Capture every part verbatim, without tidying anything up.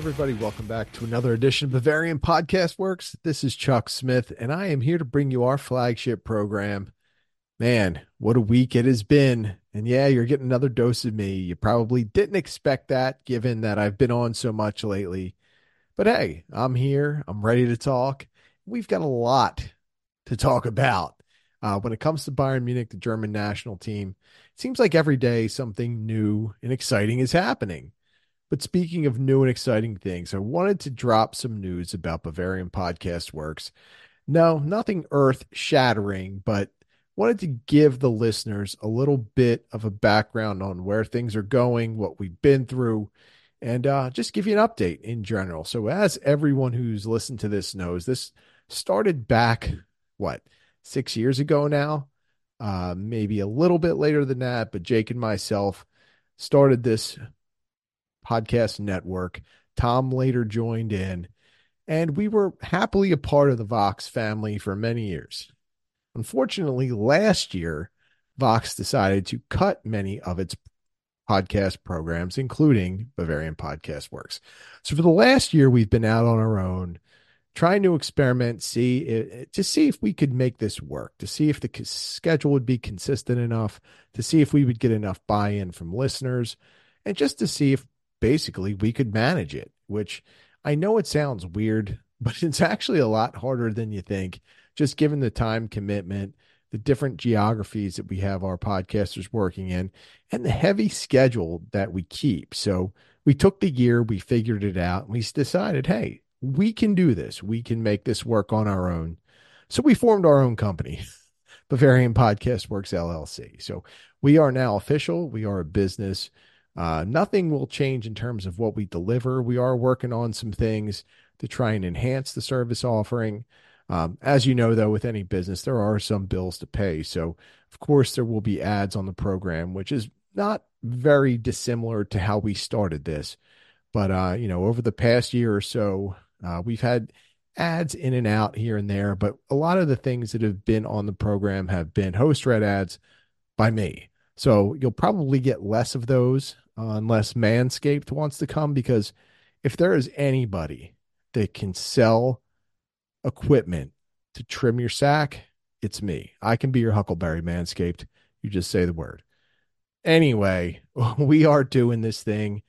everybody. Welcome back to another edition of Bavarian Podcast Works. This is Chuck Smith, and I am here to bring you our flagship program. Man, what a week it has been. And yeah, you're getting another dose of me. You probably didn't expect that, given that I've been on so much lately. But hey, I'm here. I'm ready to talk. We've got a lot to talk about. Uh, when it comes to Bayern Munich, the German national team, it seems like every day something new and exciting is happening. But speaking of new and exciting things, I wanted to drop some news about Bavarian Podcast Works. No, nothing earth-shattering, but wanted to give the listeners a little bit of a background on where things are going, what we've been through, and uh, just give you an update in general. So as everyone who's listened to this knows, this started back, what, six years ago now, uh, maybe a little bit later than that, but Jake and myself started this podcast network. Tom later joined in, and we were happily a part of the Vox family for many years. Unfortunately, last year, Vox decided to cut many of its podcast programs, including Bavarian Podcast Works. So for the last year, we've been out on our own, trying to experiment, see it, to see if we could make this work, to see if the schedule would be consistent enough, to see if we would get enough buy-in from listeners, and just to see if basically we could manage it, which I know it sounds weird, but it's actually a lot harder than you think, just given the time commitment, the different geographies that we have our podcasters working in, and the heavy schedule that we keep. So we took the year, we figured it out, and we decided, hey, we can do this. We can make this work on our own. So we formed our own company, Bavarian Podcast Works, L L C. So we are now official. We are a business. Uh, nothing will change in terms of what we deliver. We are working on some things to try and enhance the service offering. Um, as you know, though, with any business, there are some bills to pay. So, of course, there will be ads on the program, which is not very dissimilar to how we started this. But, uh, you know, over the past year or so, uh, we've had ads in and out here and there. But a lot of the things that have been on the program have been host-read ads by me. So you'll probably get less of those uh, unless Manscaped wants to come, because if there is anybody that can sell equipment to trim your sack, it's me. I can be your Huckleberry, Manscaped. You just say the word. Anyway, we are doing this thing.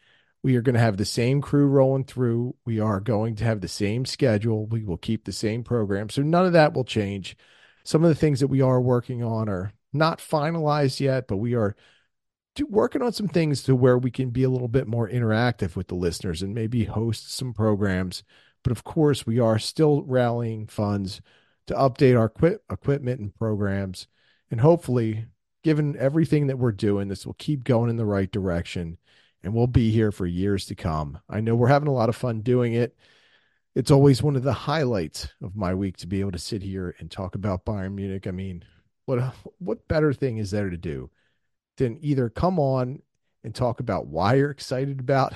We are going to have the same crew rolling through. We are going to have the same schedule. We will keep the same program. So none of that will change. Some of the things that we are working on are not finalized yet, but we are working on some things to where we can be a little bit more interactive with the listeners and maybe host some programs. But of course, we are still rallying funds to update our equip- equipment and programs. And hopefully, given everything that we're doing, this will keep going in the right direction, and we'll be here for years to come. I know we're having a lot of fun doing it. It's always one of the highlights of my week to be able to sit here and talk about Bayern Munich. I mean, What what better thing is there to do than either come on and talk about why you're excited about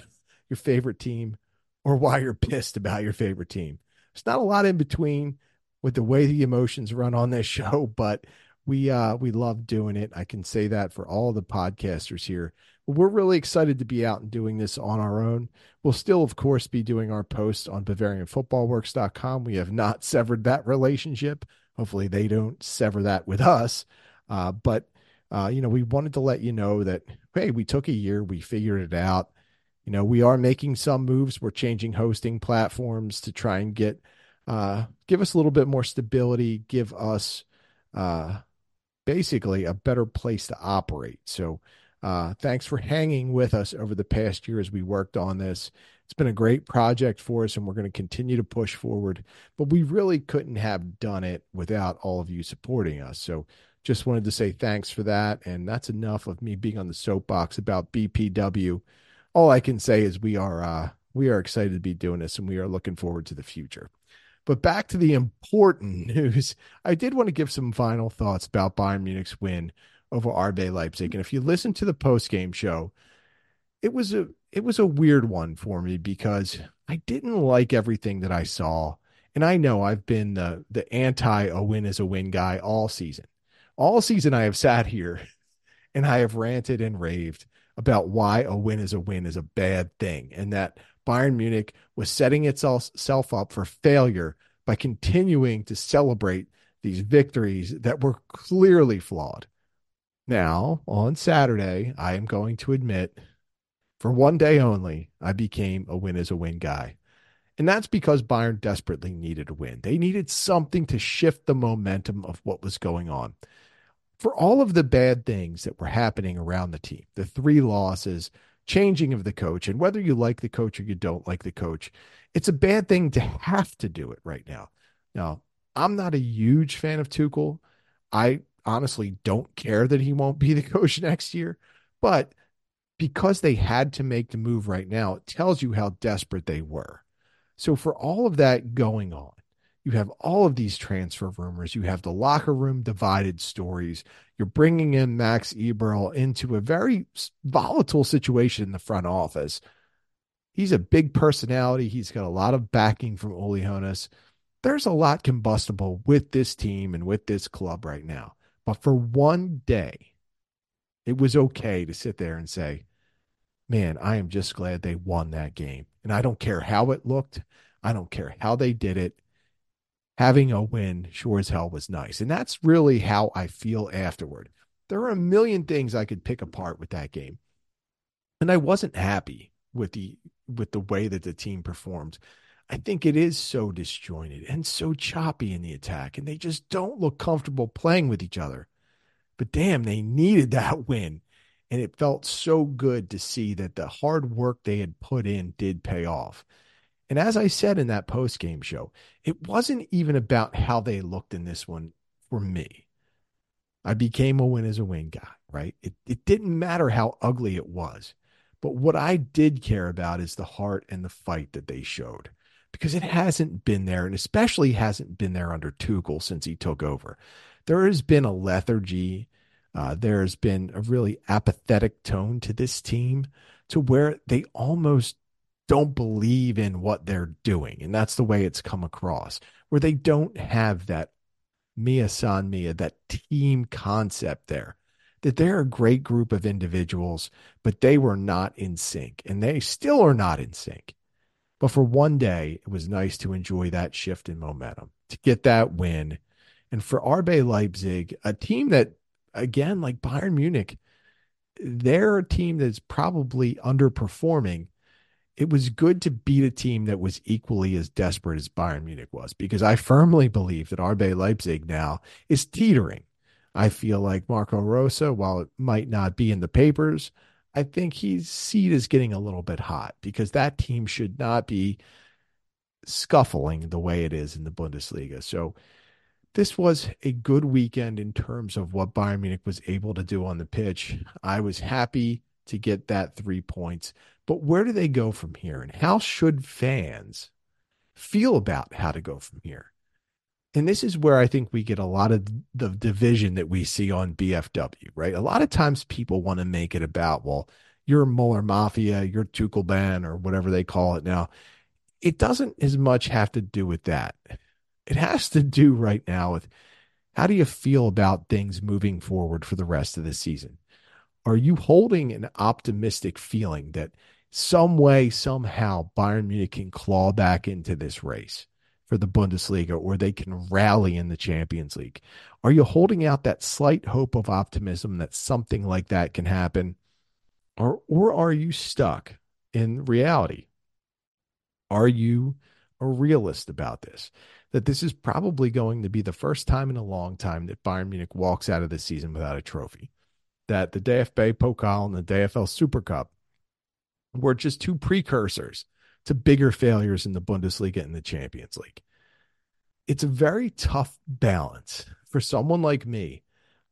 your favorite team or why you're pissed about your favorite team? There's not a lot in between with the way the emotions run on this show, but we uh, we love doing it. I can say that for all the podcasters here. We're really excited to be out and doing this on our own. We'll still, of course, be doing our posts on Bavarian Football Works dot com. We have not severed that relationship. Hopefully they don't sever that with us. Uh, but, uh, you know, we wanted to let you know that, hey, we took a year, we figured it out. You know, we are making some moves. We're changing hosting platforms to try and get, uh, give us a little bit more stability, give us uh, basically a better place to operate. So uh, thanks for hanging with us over the past year as we worked on this. It's been a great project for us, and we're going to continue to push forward, but we really couldn't have done it without all of you supporting us. So just wanted to say thanks for that. And that's enough of me being on the soapbox about B P W. All I can say is we are, uh, we are excited to be doing this, and we are looking forward to the future. But back to the important news. I did want to give some final thoughts about Bayern Munich's win over R B Leipzig. And if you listen to the post-game show, it was a, It was a weird one for me because I didn't like everything that I saw. And I know I've been the, the anti a win is a win guy all season. All season I have sat here and I have ranted and raved about why a win is a win is a bad thing, and that Bayern Munich was setting itself up for failure by continuing to celebrate these victories that were clearly flawed. Now, on Saturday, I am going to admit, for one day only, I became a win-is-a-win guy. And that's because Bayern desperately needed a win. They needed something to shift the momentum of what was going on. For all of the bad things that were happening around the team, the three losses, changing of the coach, and whether you like the coach or you don't like the coach, it's a bad thing to have to do it right now. Now, I'm not a huge fan of Tuchel. I honestly don't care that he won't be the coach next year, but because they had to make the move right now, it tells you how desperate they were. So for all of that going on, you have all of these transfer rumors. You have the locker room divided stories. You're bringing in Max Eberl into a very volatile situation in the front office. He's a big personality. He's got a lot of backing from Uli Hoeneß. There's a lot combustible with this team and with this club right now. But for one day, it was okay to sit there and say, man, I am just glad they won that game. And I don't care how it looked. I don't care how they did it. Having a win sure as hell was nice. And that's really how I feel afterward. There are a million things I could pick apart with that game. And I wasn't happy with the with the way that the team performed. I think it is so disjointed and so choppy in the attack. And they just don't look comfortable playing with each other. But damn, they needed that win. And it felt so good to see that the hard work they had put in did pay off. And as I said in that post-game show, it wasn't even about how they looked in this one for me. I became a win-as-a-win guy, right? It, it didn't matter how ugly it was. But what I did care about is the heart and the fight that they showed. Because it hasn't been there, and especially hasn't been there under Tuchel since he took over. There has been a lethargy. Uh, there's been a really apathetic tone to this team to where they almost don't believe in what they're doing. And that's the way it's come across, where they don't have that Mia San Mia, that team concept there, that they're a great group of individuals, but they were not in sync and they still are not in sync. But for one day, it was nice to enjoy that shift in momentum, to get that win. And for R B Leipzig, a team that, again, like Bayern Munich, they're a team that's probably underperforming. It was good to beat a team that was equally as desperate as Bayern Munich was, because I firmly believe that R B Leipzig now is teetering. I feel like Marco Rosa, while it might not be in the papers, I think his seat is getting a little bit hot, because that team should not be scuffling the way it is in the Bundesliga. So this was a good weekend in terms of what Bayern Munich was able to do on the pitch. I was happy to get that three points. But where do they go from here? And how should fans feel about how to go from here? And this is where I think we get a lot of the division that we see on B F W, right? A lot of times people want to make it about, well, you're Mueller Mafia, you're Tuchel Ban, or whatever they call it now. It doesn't as much have to do with that. It has to do right now with, how do you feel about things moving forward for the rest of the season? Are you holding an optimistic feeling that some way, somehow, Bayern Munich can claw back into this race for the Bundesliga, or they can rally in the Champions League? Are you holding out that slight hope of optimism that something like that can happen? Or, or are you stuck in reality? Are you a realist about this, that this is probably going to be the first time in a long time that Bayern Munich walks out of this season without a trophy, that the D F B Pokal and the D F L Super Cup were just two precursors to bigger failures in the Bundesliga and the Champions League? It's a very tough balance for someone like me.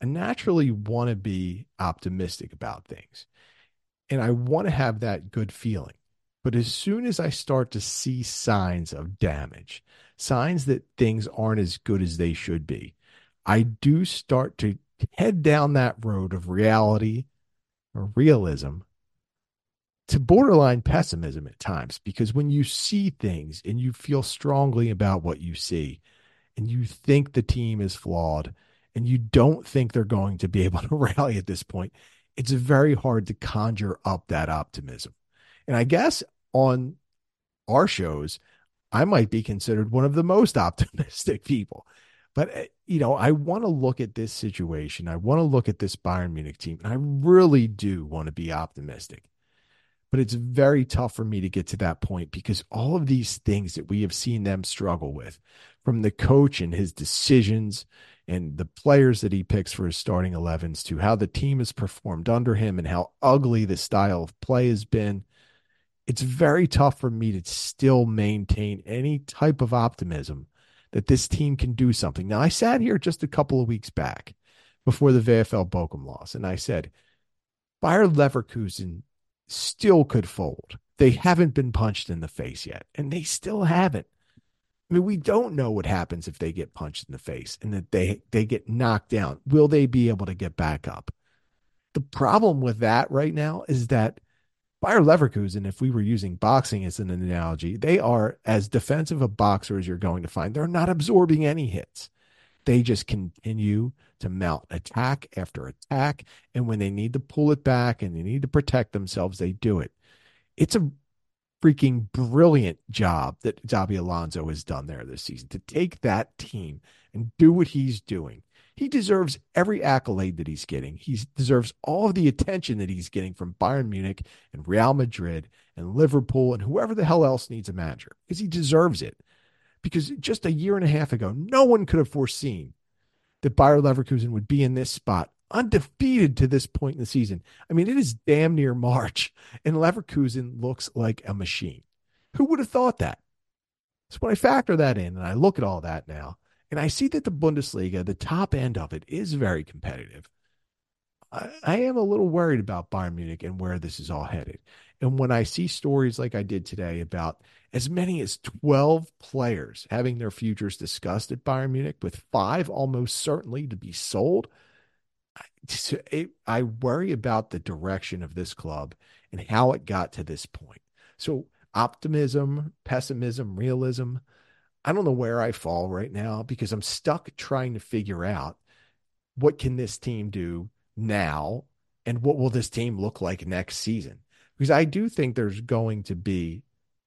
I naturally want to be optimistic about things, and I want to have that good feeling. But as soon as I start to see signs of damage, signs that things aren't as good as they should be, I do start to head down that road of reality or realism to borderline pessimism at times. Because when you see things and you feel strongly about what you see, and you think the team is flawed, and you don't think they're going to be able to rally at this point, it's very hard to conjure up that optimism. And I guess on our shows, I might be considered one of the most optimistic people. But, you know, I want to look at this situation. I want to look at this Bayern Munich team, and I really do want to be optimistic. But it's very tough for me to get to that point because all of these things that we have seen them struggle with, from the coach and his decisions and the players that he picks for his starting elevens to how the team has performed under him and how ugly the style of play has been, it's very tough for me to still maintain any type of optimism that this team can do something. Now, I sat here just a couple of weeks back before the V F L Bochum loss, and I said, Bayer Leverkusen still could fold. They haven't been punched in the face yet, and they still haven't. I mean, we don't know what happens if they get punched in the face and that they, they get knocked down. Will they be able to get back up? The problem with that right now is that Bayer Leverkusen, if we were using boxing as an analogy, they are as defensive a boxer as you're going to find. They're not absorbing any hits. They just continue to mount attack after attack. And when they need to pull it back and they need to protect themselves, they do it. It's a freaking brilliant job that Xabi Alonso has done there this season to take that team and do what he's doing. He deserves every accolade that he's getting. He deserves all of the attention that he's getting from Bayern Munich and Real Madrid and Liverpool and whoever the hell else needs a manager, because he deserves it. Because just a year and a half ago, no one could have foreseen that Bayer Leverkusen would be in this spot, undefeated to this point in the season. I mean, it is damn near March, and Leverkusen looks like a machine. Who would have thought that? So when I factor that in, and I look at all that now, and I see that the Bundesliga, the top end of it, is very competitive. I, I am a little worried about Bayern Munich and where this is all headed. And when I see stories like I did today about as many as twelve players having their futures discussed at Bayern Munich, with five almost certainly to be sold, I, it, I worry about the direction of this club and how it got to this point. So optimism, pessimism, realism, I don't know where I fall right now, because I'm stuck trying to figure out what can this team do now and what will this team look like next season? Because I do think there's going to be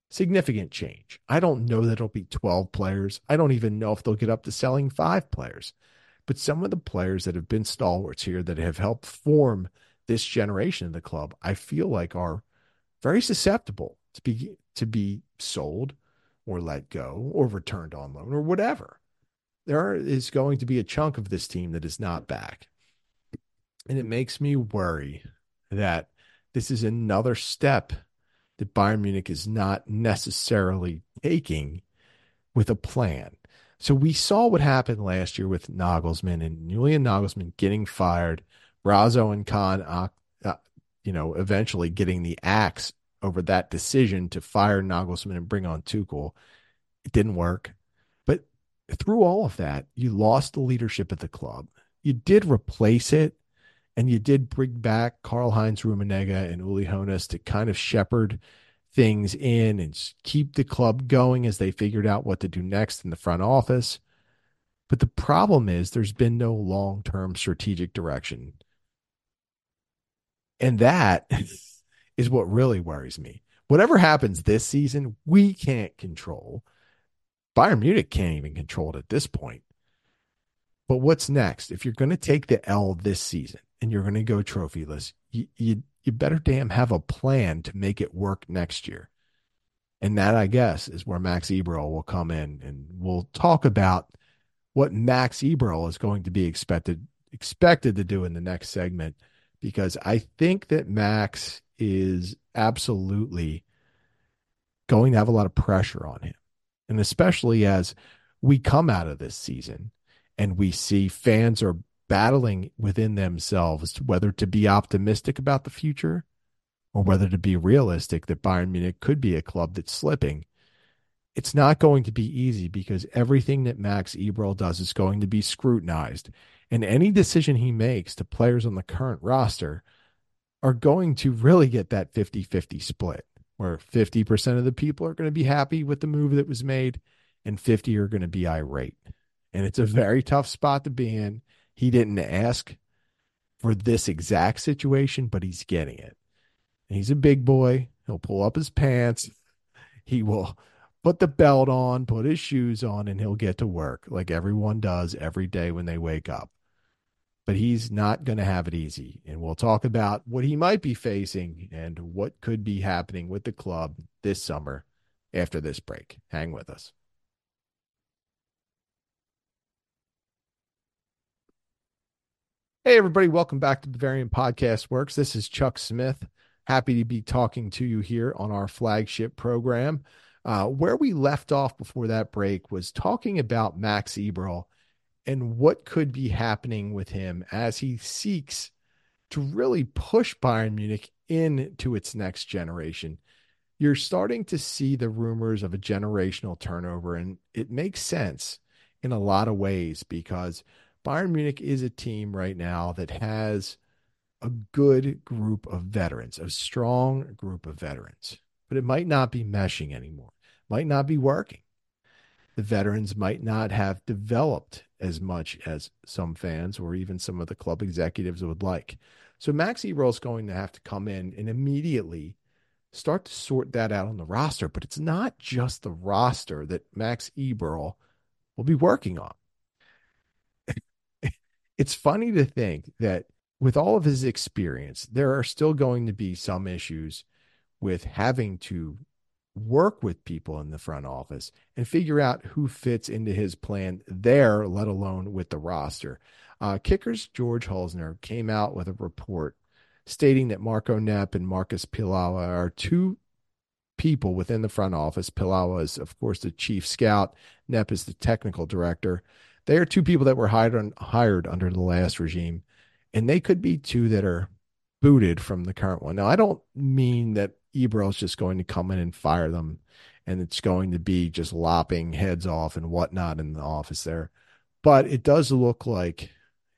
significant change. I don't know that it'll be twelve players. I don't even know if they'll get up to selling five players. But some of the players that have been stalwarts here that have helped form this generation of the club, I feel like are very susceptible to be to be sold, or let go, or returned on loan, or whatever. There is going to be a chunk of this team that is not back. And it makes me worry that this is another step that Bayern Munich is not necessarily taking with a plan. So we saw what happened last year with Nagelsmann and Julian Nagelsmann getting fired, Razzo and Kahn, uh, you know, eventually getting the axe over that decision to fire Nagelsmann and bring on Tuchel. It didn't work. But through all of that, you lost the leadership of the club. You did replace it, and you did bring back Karl Heinz Rummenigge and Uli Hoeneß to kind of shepherd things in and keep the club going as they figured out what to do next in the front office. But the problem is there's been no long-term strategic direction. And that is what really worries me. Whatever happens this season, we can't control. Bayern Munich can't even control it at this point. But what's next? If you're going to take the L this season and you're going to go trophyless, you, you you better damn have a plan to make it work next year. And that, I guess, is where Max Eberl will come in, and we'll talk about what Max Eberl is going to be expected expected to do in the next segment, because I think that Max is absolutely going to have a lot of pressure on him. And especially as we come out of this season and we see fans are battling within themselves whether to be optimistic about the future or whether to be realistic that Bayern Munich could be a club that's slipping. It's not going to be easy, because everything that Max Eberl does is going to be scrutinized. And any decision he makes to players on the current roster are going to really get that fifty-fifty split, where fifty percent of the people are going to be happy with the move that was made and fifty are going to be irate. And it's a very tough spot to be in. He didn't ask for this exact situation, but he's getting it. And he's a big boy. He'll pull up his pants he will put the belt on, put his shoes on, and he'll get to work like everyone does every day when they wake up. But he's not going to have it easy. And we'll talk about what he might be facing and what could be happening with the club this summer after this break. Hang with us. Hey, everybody. Welcome back to Bavarian Podcast Works. This is Chuck Smith. Happy to be talking to you here on our flagship program. Uh, where we left off before that break was talking about Max Eberl and what could be happening with him as he seeks to really push Bayern Munich into its next generation. You're starting to see the rumors of a generational turnover, and it makes sense in a lot of ways because Bayern Munich is a team right now that has a good group of veterans, a strong group of veterans, but it might not be meshing anymore, might not be working. The veterans might not have developed as much as some fans or even some of the club executives would like. So Max Eberl is going to have to come in and immediately start to sort that out on the roster. But it's not just the roster that Max Eberl will be working on. It's funny to think that with all of his experience, there are still going to be some issues with having to work with people in the front office and figure out who fits into his plan there, let alone with the roster. Uh, Kickers' George Holzner came out with a report stating that Marco Nepp and Marcus Pilawa are two people within the front office. Pilawa is, of course, the chief scout. Nepp is the technical director. They are two people that were hired, on, hired under the last regime, and they could be two that are booted from the current one. Now, I don't mean that Eberl is just going to come in and fire them, and it's going to be just lopping heads off and whatnot in the office there. But it does look like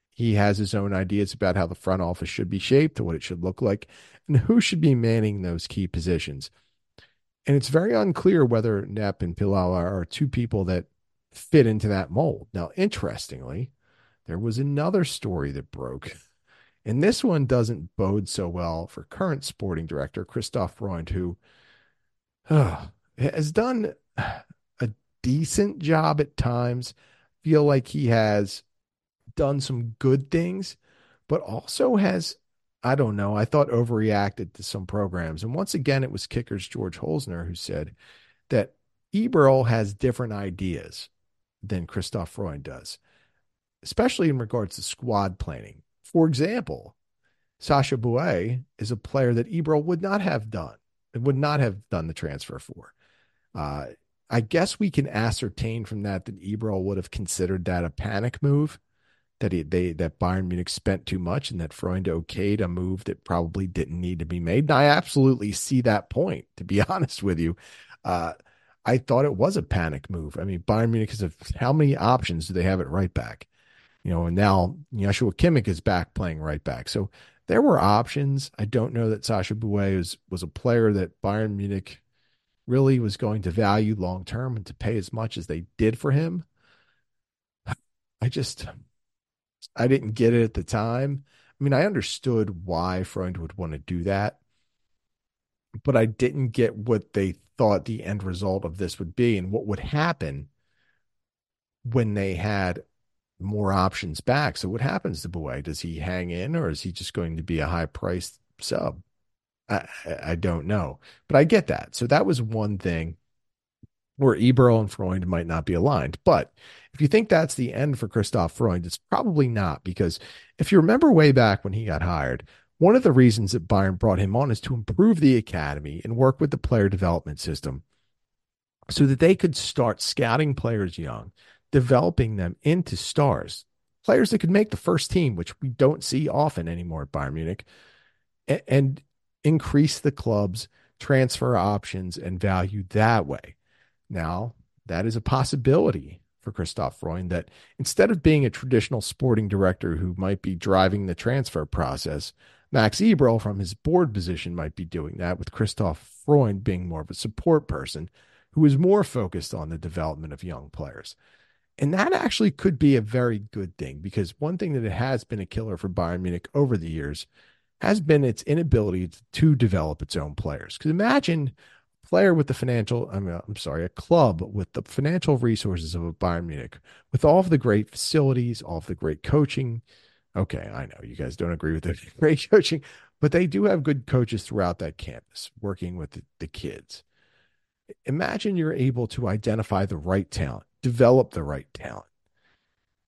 he has his own ideas about how the front office should be shaped, what it should look like, and who should be manning those key positions. And it's very unclear whether Nepp and Pilawa are two people that fit into that mold. Now, interestingly, there was another story that broke. And this one doesn't bode so well for current sporting director, Christoph Freund, who uh, has done a decent job at times. Feel like he has done some good things, but also has, I don't know, I thought overreacted to some programs. And once again, it was Kickers' George Holzner who said that Eberl has different ideas than Christoph Freund does, especially in regards to squad planning. For example, Sacha Boey is a player that Eberl would not have done and would not have done the transfer for. Uh, I guess we can ascertain from that that Eberl would have considered that a panic move, that he, they that Bayern Munich spent too much and that Freund okayed a move that probably didn't need to be made. And I absolutely see that point, to be honest with you. Uh, I thought it was a panic move. I mean, Bayern Munich is a, how many options do they have at right back? You know, and now Joshua Kimmich is back playing right back. So there were options. I don't know that Sacha Boey was, was a player that Bayern Munich really was going to value long-term and to pay as much as they did for him. I just, I didn't get it at the time. I mean, I understood why Freund would want to do that, but I didn't get what they thought the end result of this would be and what would happen when they had more options back. So what happens to Boey? Does he hang in, or is he just going to be a high priced sub? I, I don't know, but I get that. So that was one thing where Eberl and Freund might not be aligned. But if you think that's the end for Christoph Freund, it's probably not, because if you remember way back when he got hired, one of the reasons that Bayern brought him on is to improve the academy and work with the player development system so that they could start scouting players young, developing them into stars, players that could make the first team, which we don't see often anymore at Bayern Munich, and, and increase the club's transfer options and value that way. Now, that is a possibility for Christoph Freund, that instead of being a traditional sporting director who might be driving the transfer process, Max Eberl from his board position might be doing that, with Christoph Freund being more of a support person who is more focused on the development of young players. And that actually could be a very good thing, because one thing that it has been a killer for Bayern Munich over the years has been its inability to, to develop its own players. Because imagine a player with the financial, I mean, I'm sorry, a club with the financial resources of a Bayern Munich, with all of the great facilities, all of the great coaching. Okay, I know you guys don't agree with the great coaching, but they do have good coaches throughout that campus working with the, the kids. Imagine you're able to identify the right talent, develop the right talent,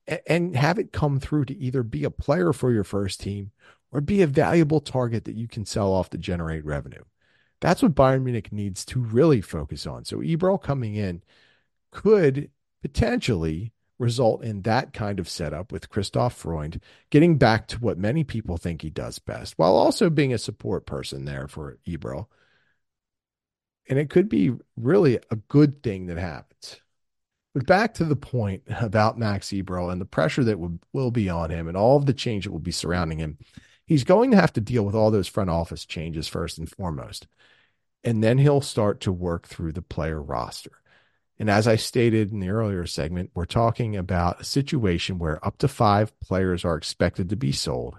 and, and have it come through to either be a player for your first team or be a valuable target that you can sell off to generate revenue. That's what Bayern Munich needs to really focus on. So Eberl coming in could potentially result in that kind of setup with Christoph Freund getting back to what many people think he does best, while also being a support person there for Eberl. And it could be really a good thing that happens. But back to the point about Max Eberl and the pressure that will, will be on him and all of the change that will be surrounding him. He's going to have to deal with all those front office changes first and foremost. And then he'll start to work through the player roster. And as I stated in the earlier segment, we're talking about a situation where up to five players are expected to be sold.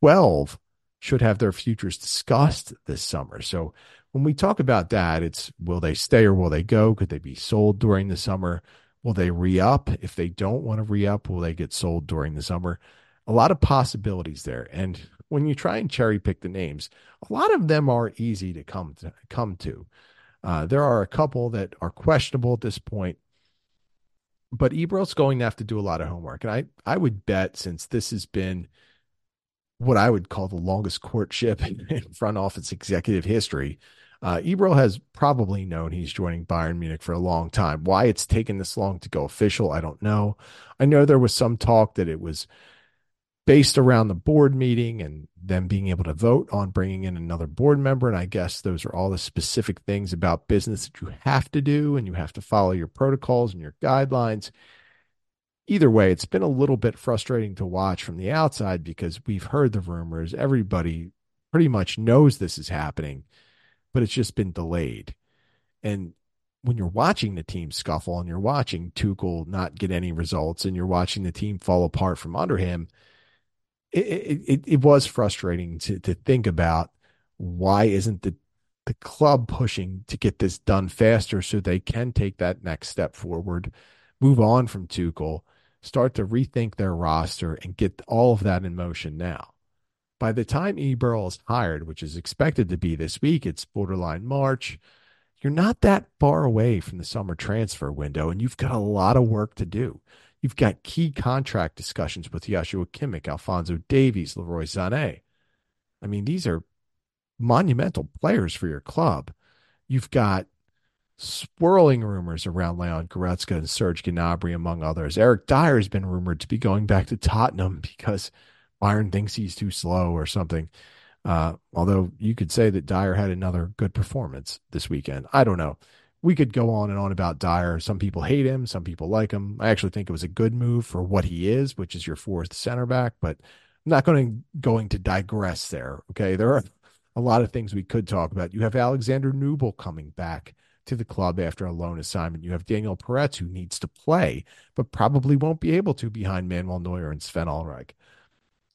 twelve should have their futures discussed this summer. So when we talk about that, it's will they stay or will they go? Could they be sold during the summer? Will they re-up? If they don't want to re-up, will they get sold during the summer? A lot of possibilities there. And when you try and cherry pick the names, a lot of them are easy to come to. Come to. Uh, there are a couple that are questionable at this point, but Eberl's going to have to do a lot of homework. And I, I would bet, since this has been what I would call the longest courtship in, in front office executive history, uh, Eberl has probably known he's joining Bayern Munich for a long time. Why it's taken this long to go official, I don't know. I know there was some talk that it was based around the board meeting and them being able to vote on bringing in another board member. And I guess those are all the specific things about business that you have to do, and you have to follow your protocols and your guidelines. Either way, it's been a little bit frustrating to watch from the outside because we've heard the rumors. Everybody pretty much knows this is happening, but it's just been delayed. And when you're watching the team scuffle and you're watching Tuchel not get any results and you're watching the team fall apart from under him, It, it it was frustrating to to think about why isn't the, the club pushing to get this done faster so they can take that next step forward, move on from Tuchel, start to rethink their roster, and get all of that in motion now. By the time Eberl is hired, which is expected to be this week, it's borderline March, you're not that far away from the summer transfer window, and you've got a lot of work to do. You've got key contract discussions with Joshua Kimmich, Alphonso Davies, Leroy Sané. I mean, these are monumental players for your club. You've got swirling rumors around Leon Goretzka and Serge Gnabry, among others. Eric Dyer has been rumored to be going back to Tottenham because Bayern thinks he's too slow or something. Uh, although you could say that Dyer had another good performance this weekend. I don't know. We could go on and on about Dyer. Some people hate him. Some people like him. I actually think it was a good move for what he is, which is your fourth center back, but I'm not going to, going to digress there. Okay. There are a lot of things we could talk about. You have Alexander Nübel coming back to the club after a loan assignment. You have Daniel Peretz, who needs to play, but probably won't be able to behind Manuel Neuer and Sven Ulreich.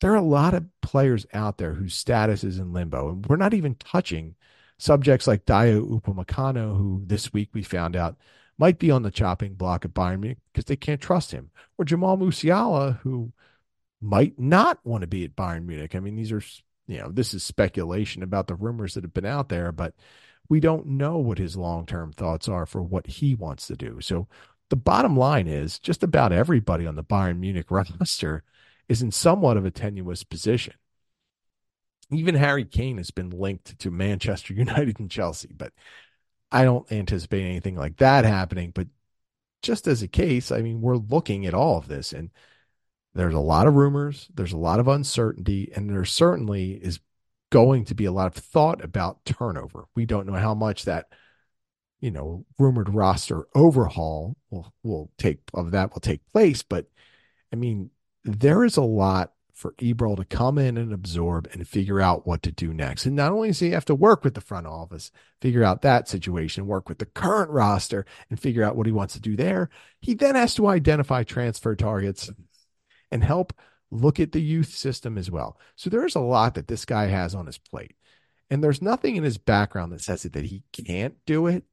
There are a lot of players out there whose status is in limbo, and we're not even touching subjects like Dayo Upamecano, who this week we found out might be on the chopping block at Bayern Munich because they can't trust him, or Jamal Musiala, who might not want to be at Bayern Munich. I mean, these are, you know, this is speculation about the rumors that have been out there, but we don't know what his long-term thoughts are for what he wants to do. So the bottom line is just about everybody on the Bayern Munich roster is in somewhat of a tenuous position. Even Harry Kane has been linked to Manchester United and Chelsea, but I don't anticipate anything like that happening. But just as a case, I mean, we're looking at all of this, and there's a lot of rumors, there's a lot of uncertainty, and there certainly is going to be a lot of thought about turnover. We don't know how much that, you know, rumored roster overhaul will, will take of that will take place. But I mean, there is a lot for Eberl to come in and absorb and figure out what to do next. And not only does he have to work with the front office, figure out that situation, work with the current roster and figure out what he wants to do there, he then has to identify transfer targets and help look at the youth system as well. So there's a lot that this guy has on his plate. And there's nothing in his background that says it, that he can't do it.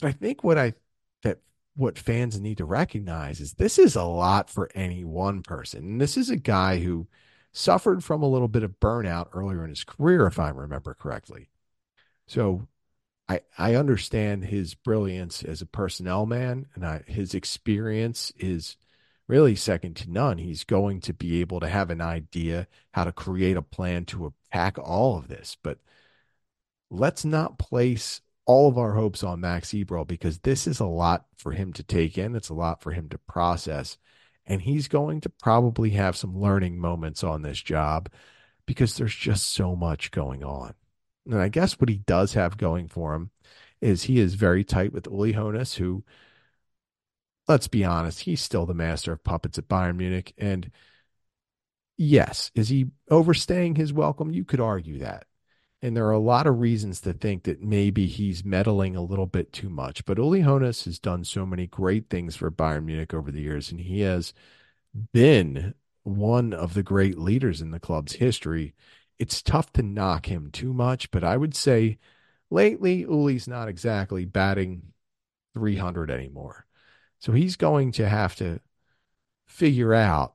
But I think what I that what fans need to recognize is this is a lot for any one person. And this is a guy who suffered from a little bit of burnout earlier in his career, if I remember correctly. So I I understand his brilliance as a personnel man, and I, his experience is really second to none. He's going to be able to have an idea how to create a plan to attack all of this. But let's not place all of our hopes on Max Eberl, because this is a lot for him to take in. It's a lot for him to process. And he's going to probably have some learning moments on this job, because there's just so much going on. And I guess what he does have going for him is he is very tight with Uli Hoeneß, who, let's be honest, he's still the master of puppets at Bayern Munich. And yes, is he overstaying his welcome? You could argue that. And there are a lot of reasons to think that maybe he's meddling a little bit too much. But Uli Hoeneß has done so many great things for Bayern Munich over the years, and he has been one of the great leaders in the club's history. It's tough to knock him too much, but I would say lately Uli's not exactly batting three hundred anymore. So he's going to have to figure out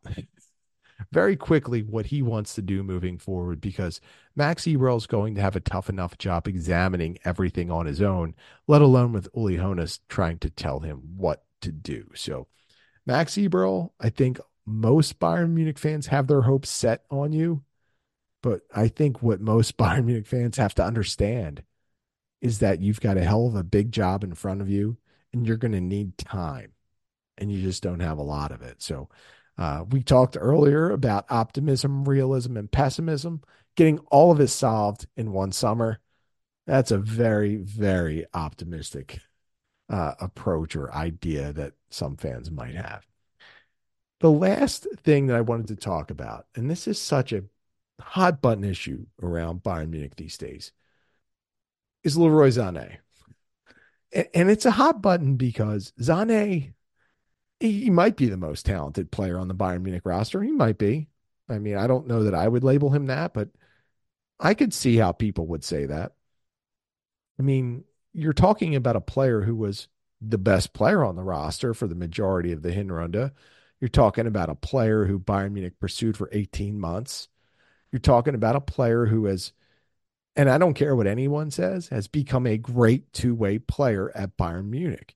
very quickly what he wants to do moving forward, because Max Eberl is going to have a tough enough job examining everything on his own, let alone with Uli Hoeneß trying to tell him what to do. So Max Eberl, I think most Bayern Munich fans have their hopes set on you, but I think what most Bayern Munich fans have to understand is that you've got a hell of a big job in front of you, and you're going to need time, and you just don't have a lot of it. So uh, we talked earlier about optimism, realism, and pessimism, getting all of it solved in one summer. That's a very, very optimistic uh, approach or idea that some fans might have. The last thing that I wanted to talk about, and this is such a hot button issue around Bayern Munich these days, is Leroy Sané. And it's a hot button because Sané, he might be the most talented player on the Bayern Munich roster. He might be. I mean, I don't know that I would label him that, but I could see how people would say that. I mean, you're talking about a player who was the best player on the roster for the majority of the Hinrunde. You're talking about a player who Bayern Munich pursued for eighteen months. You're talking about a player who has, and I don't care what anyone says, has become a great two-way player at Bayern Munich.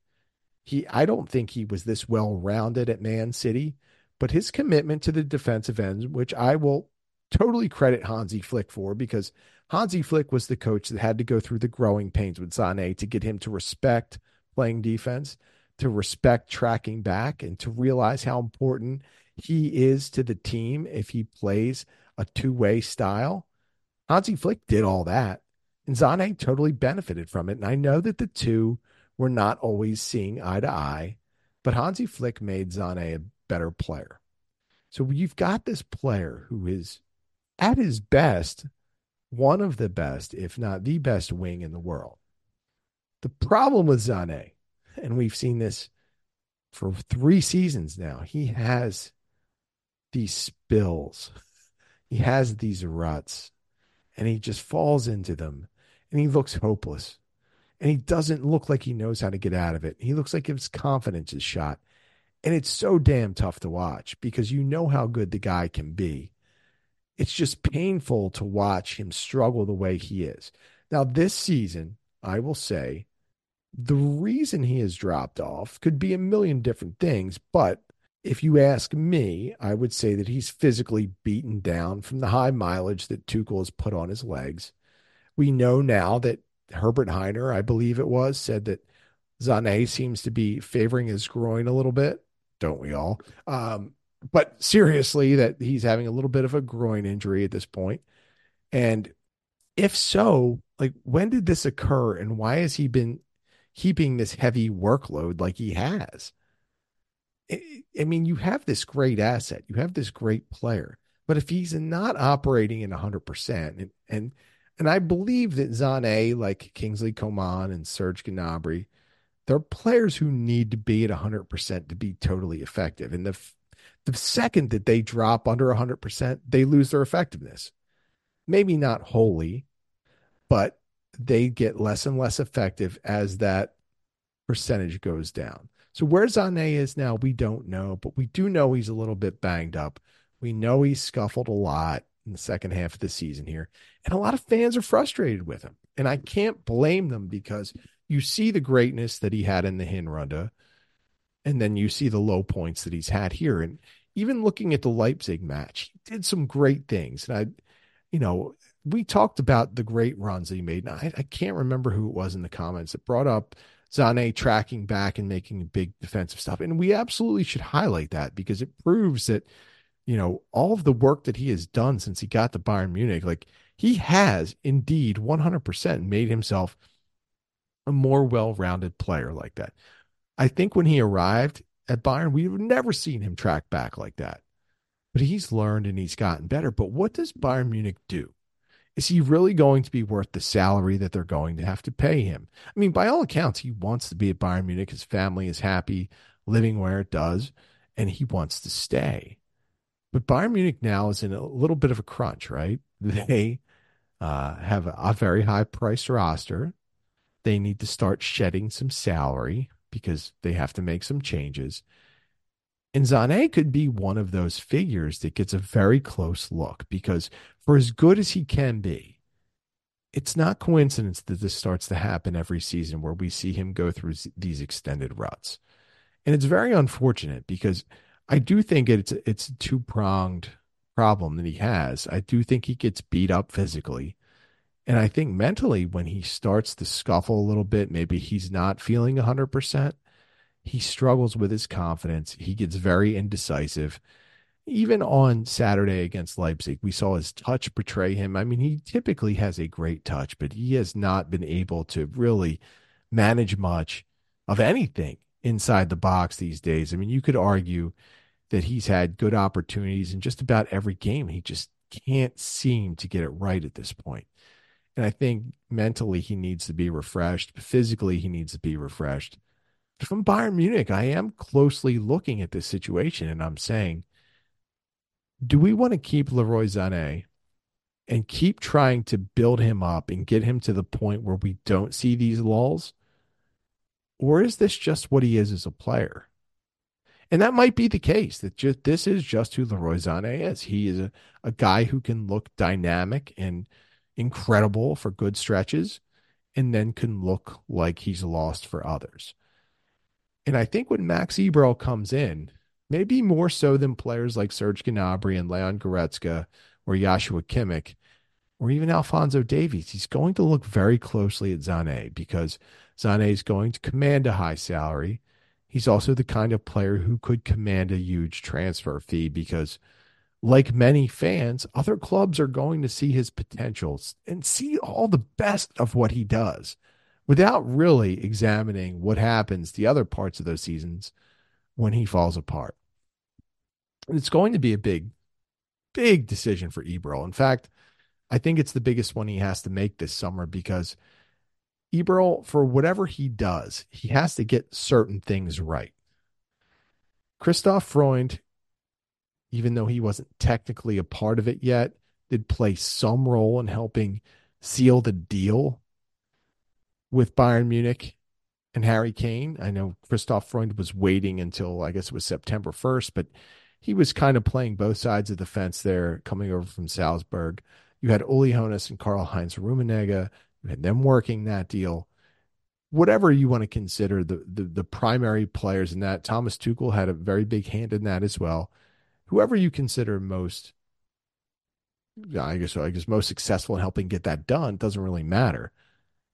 He, I don't think he was this well-rounded at Man City, but his commitment to the defensive end, which I will totally credit Hansi Flick for, because Hansi Flick was the coach that had to go through the growing pains with Sané to get him to respect playing defense, to respect tracking back, and to realize how important he is to the team if he plays a two-way style. Hansi Flick did all that, and Sané totally benefited from it. And I know that the two were not always seeing eye to eye, but Hansi Flick made Sané a better player. So you've got this player who is, at his best, one of the best, if not the best wing in the world. The problem with Sané, and we've seen this for three seasons now, he has these spills. He has these ruts. And he just falls into them, and he looks hopeless, and he doesn't look like he knows how to get out of it. He looks like his confidence is shot, and it's so damn tough to watch, because you know how good the guy can be. It's just painful to watch him struggle the way he is. Now, this season, I will say the reason he has dropped off could be a million different things, but if you ask me, I would say that he's physically beaten down from the high mileage that Tuchel has put on his legs. We know now that Herbert Hainer, I believe it was, said that Sané seems to be favoring his groin a little bit. Don't we all? Um, but seriously, that he's having a little bit of a groin injury at this point. And if so, like, when did this occur, and why has he been keeping this heavy workload like he has? I mean, you have this great asset, you have this great player, but if he's not operating in one hundred percent, and and and I believe that Sané, like Kingsley Coman and Serge Gnabry, they're players who need to be at one hundred percent to be totally effective. And the the second that they drop under one hundred percent, they lose their effectiveness. Maybe not wholly, but they get less and less effective as that percentage goes down. So where Sané is now, we don't know, but we do know he's a little bit banged up. We know he scuffled a lot in the second half of the season here, and a lot of fans are frustrated with him, and I can't blame them because you see the greatness that he had in the Hinrunde, and then you see the low points that he's had here. And even looking at the Leipzig match, he did some great things. And I, you know, we talked about the great runs that he made. And I, I can't remember who it was in the comments that brought up Sané tracking back and making big defensive stuff. And we absolutely should highlight that because it proves that, you know, all of the work that he has done since he got to Bayern Munich, like he has indeed one hundred percent made himself a more well-rounded player like that. I think when he arrived at Bayern, we've never seen him track back like that. But he's learned and he's gotten better. But what does Bayern Munich do? Is he really going to be worth the salary that they're going to have to pay him? I mean, by all accounts, he wants to be at Bayern Munich. His family is happy living where it does, and he wants to stay. But Bayern Munich now is in a little bit of a crunch, right? They uh, have a, a very high-priced roster. They need to start shedding some salary because they have to make some changes. And Sané could be one of those figures that gets a very close look because for as good as he can be, it's not coincidence that this starts to happen every season where we see him go through these extended ruts. And it's very unfortunate because I do think it's, it's a two-pronged problem that he has. I do think he gets beat up physically. And I think mentally, when he starts to scuffle a little bit, maybe he's not feeling one hundred percent. He struggles with his confidence. He gets very indecisive. Even on Saturday against Leipzig, we saw his touch betray him. I mean, he typically has a great touch, but he has not been able to really manage much of anything inside the box these days. I mean, you could argue that he's had good opportunities in just about every game. He just can't seem to get it right at this point. And I think mentally he needs to be refreshed. Physically, he needs to be refreshed. But from Bayern Munich, I am closely looking at this situation, and I'm saying, do we want to keep Leroy Sané and keep trying to build him up and get him to the point where we don't see these lulls? Or is this just what he is as a player? And that might be the case, that just this is just who Leroy Sané is. He is a, a guy who can look dynamic and incredible for good stretches and then can look like he's lost for others. And I think when Max Eberl comes in, maybe more so than players like Serge Gnabry and Leon Goretzka or Joshua Kimmich or even Alphonso Davies, he's going to look very closely at Sané because Sané is going to command a high salary. He's also the kind of player who could command a huge transfer fee because, like many fans, other clubs are going to see his potentials and see all the best of what he does without really examining what happens the other parts of those seasons when he falls apart. And it's going to be a big, big decision for Eberl. In fact, I think it's the biggest one he has to make this summer because Eberl, for whatever he does, he has to get certain things right. Christoph Freund, even though he wasn't technically a part of it yet, did play some role in helping seal the deal with Bayern Munich and Harry Kane. I know Christoph Freund was waiting until, I guess it was September first, but he was kind of playing both sides of the fence there, coming over from Salzburg. You had Uli Hoeneß and Karl Heinz Rummenigge, you had them working that deal. Whatever you want to consider the, the, the primary players in that, Thomas Tuchel had a very big hand in that as well. Whoever you consider most, I guess, I guess most successful in helping get that done doesn't really matter.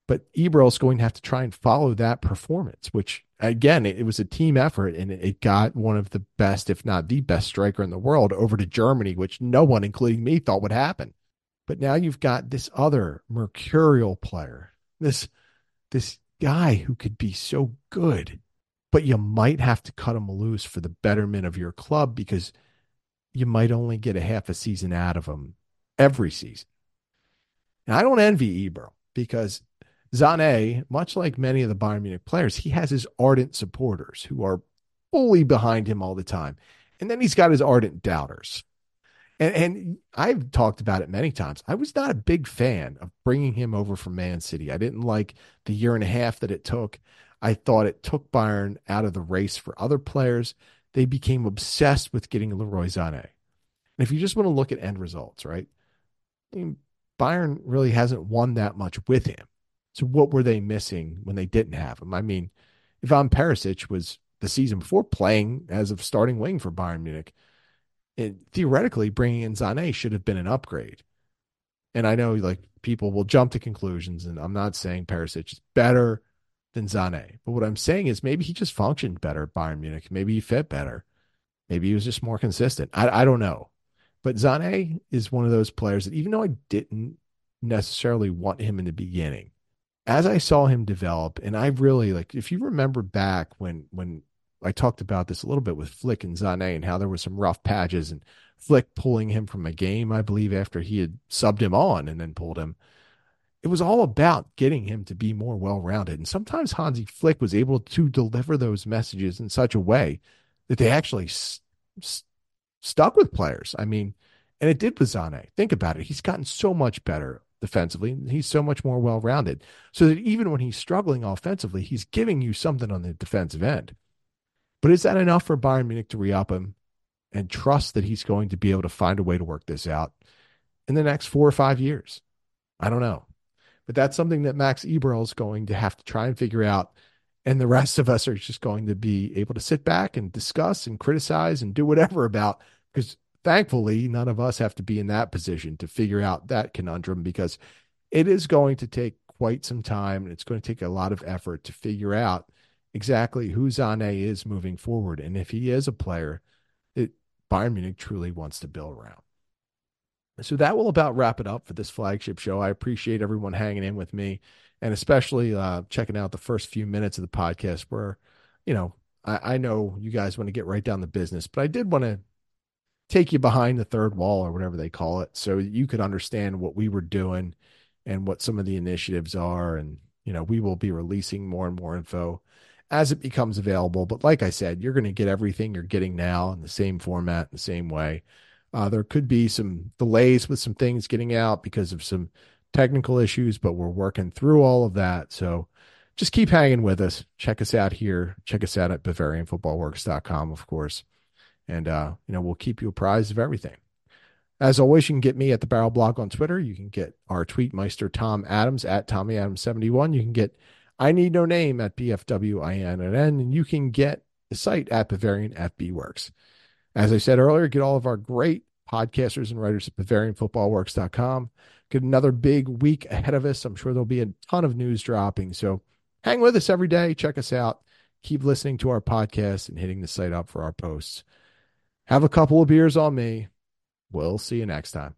But Eberl's going to have to try and follow that performance, which, again, it, it was a team effort, and it, it got one of the best, if not the best striker in the world over to Germany, which no one, including me, thought would happen. But now you've got this other mercurial player, this, this guy who could be so good, but you might have to cut him loose for the betterment of your club because you might only get a half a season out of him every season. And I don't envy Eberl because Sané, much like many of the Bayern Munich players, he has his ardent supporters who are fully behind him all the time. And then he's got his ardent doubters. And, and I've talked about it many times. I was not a big fan of bringing him over from Man City. I didn't like the year and a half that it took. I thought it took Bayern out of the race for other players. They became obsessed with getting Leroy Sané. And if you just want to look at end results, right? I mean, Bayern really hasn't won that much with him. So what were they missing when they didn't have him? I mean, Ivan Perisic was the season before playing as a starting wing for Bayern Munich. And theoretically, bringing in Sané should have been an upgrade. And I know like people will jump to conclusions, and I'm not saying Perisic is better than Sané. But what I'm saying is maybe he just functioned better at Bayern Munich. Maybe he fit better. Maybe he was just more consistent. I, I don't know. But Sané is one of those players that even though I didn't necessarily want him in the beginning, as I saw him develop, and I really, like, if you remember back when when I talked about this a little bit with Flick and Sané and how there were some rough patches and Flick pulling him from a game, I believe, after he had subbed him on and then pulled him. It was all about getting him to be more well-rounded. And sometimes Hansi Flick was able to deliver those messages in such a way that they actually st- st- stuck with players. I mean, and it did with Sané. Think about it. He's gotten so much better defensively. He's so much more well-rounded. So that even when he's struggling offensively, he's giving you something on the defensive end. But is that enough for Bayern Munich to re-up him and trust that he's going to be able to find a way to work this out in the next four or five years? I don't know. But that's something that Max Eberl is going to have to try and figure out. And the rest of us are just going to be able to sit back and discuss and criticize and do whatever about, because thankfully, none of us have to be in that position to figure out that conundrum, because it is going to take quite some time and it's going to take a lot of effort to figure out exactly who Sané is moving forward and if he is a player that Bayern Munich truly wants to build around. So that will about wrap it up for this flagship show. I appreciate everyone hanging in with me and especially uh, checking out the first few minutes of the podcast where, you know, I, I know you guys want to get right down to business, but I did want to take you behind the third wall or whatever they call it so you could understand what we were doing and what some of the initiatives are. And, you know, we will be releasing more and more info as it becomes available. But like I said, you're going to get everything you're getting now in the same format, in the same way. Uh, there could be some delays with some things getting out because of some technical issues, but we're working through all of that. So just keep hanging with us. Check us out here. Check us out at Bavarian Football Works dot com, of course. And, uh, you know, we'll keep you apprised of everything. As always, you can get me at the Barrel Blog on Twitter. You can get our tweetmeister, Tom Adams, at Tommy Adams seventy-one. You can get I Need No Name at B F W I N N. And you can get the site at Bavarian F B Works. As I said earlier, get all of our great podcasters and writers at Bavarian Football Works dot com. Get another big week ahead of us. I'm sure there'll be a ton of news dropping. So hang with us every day. Check us out. Keep listening to our podcast and hitting the site up for our posts. Have a couple of beers on me. We'll see you next time.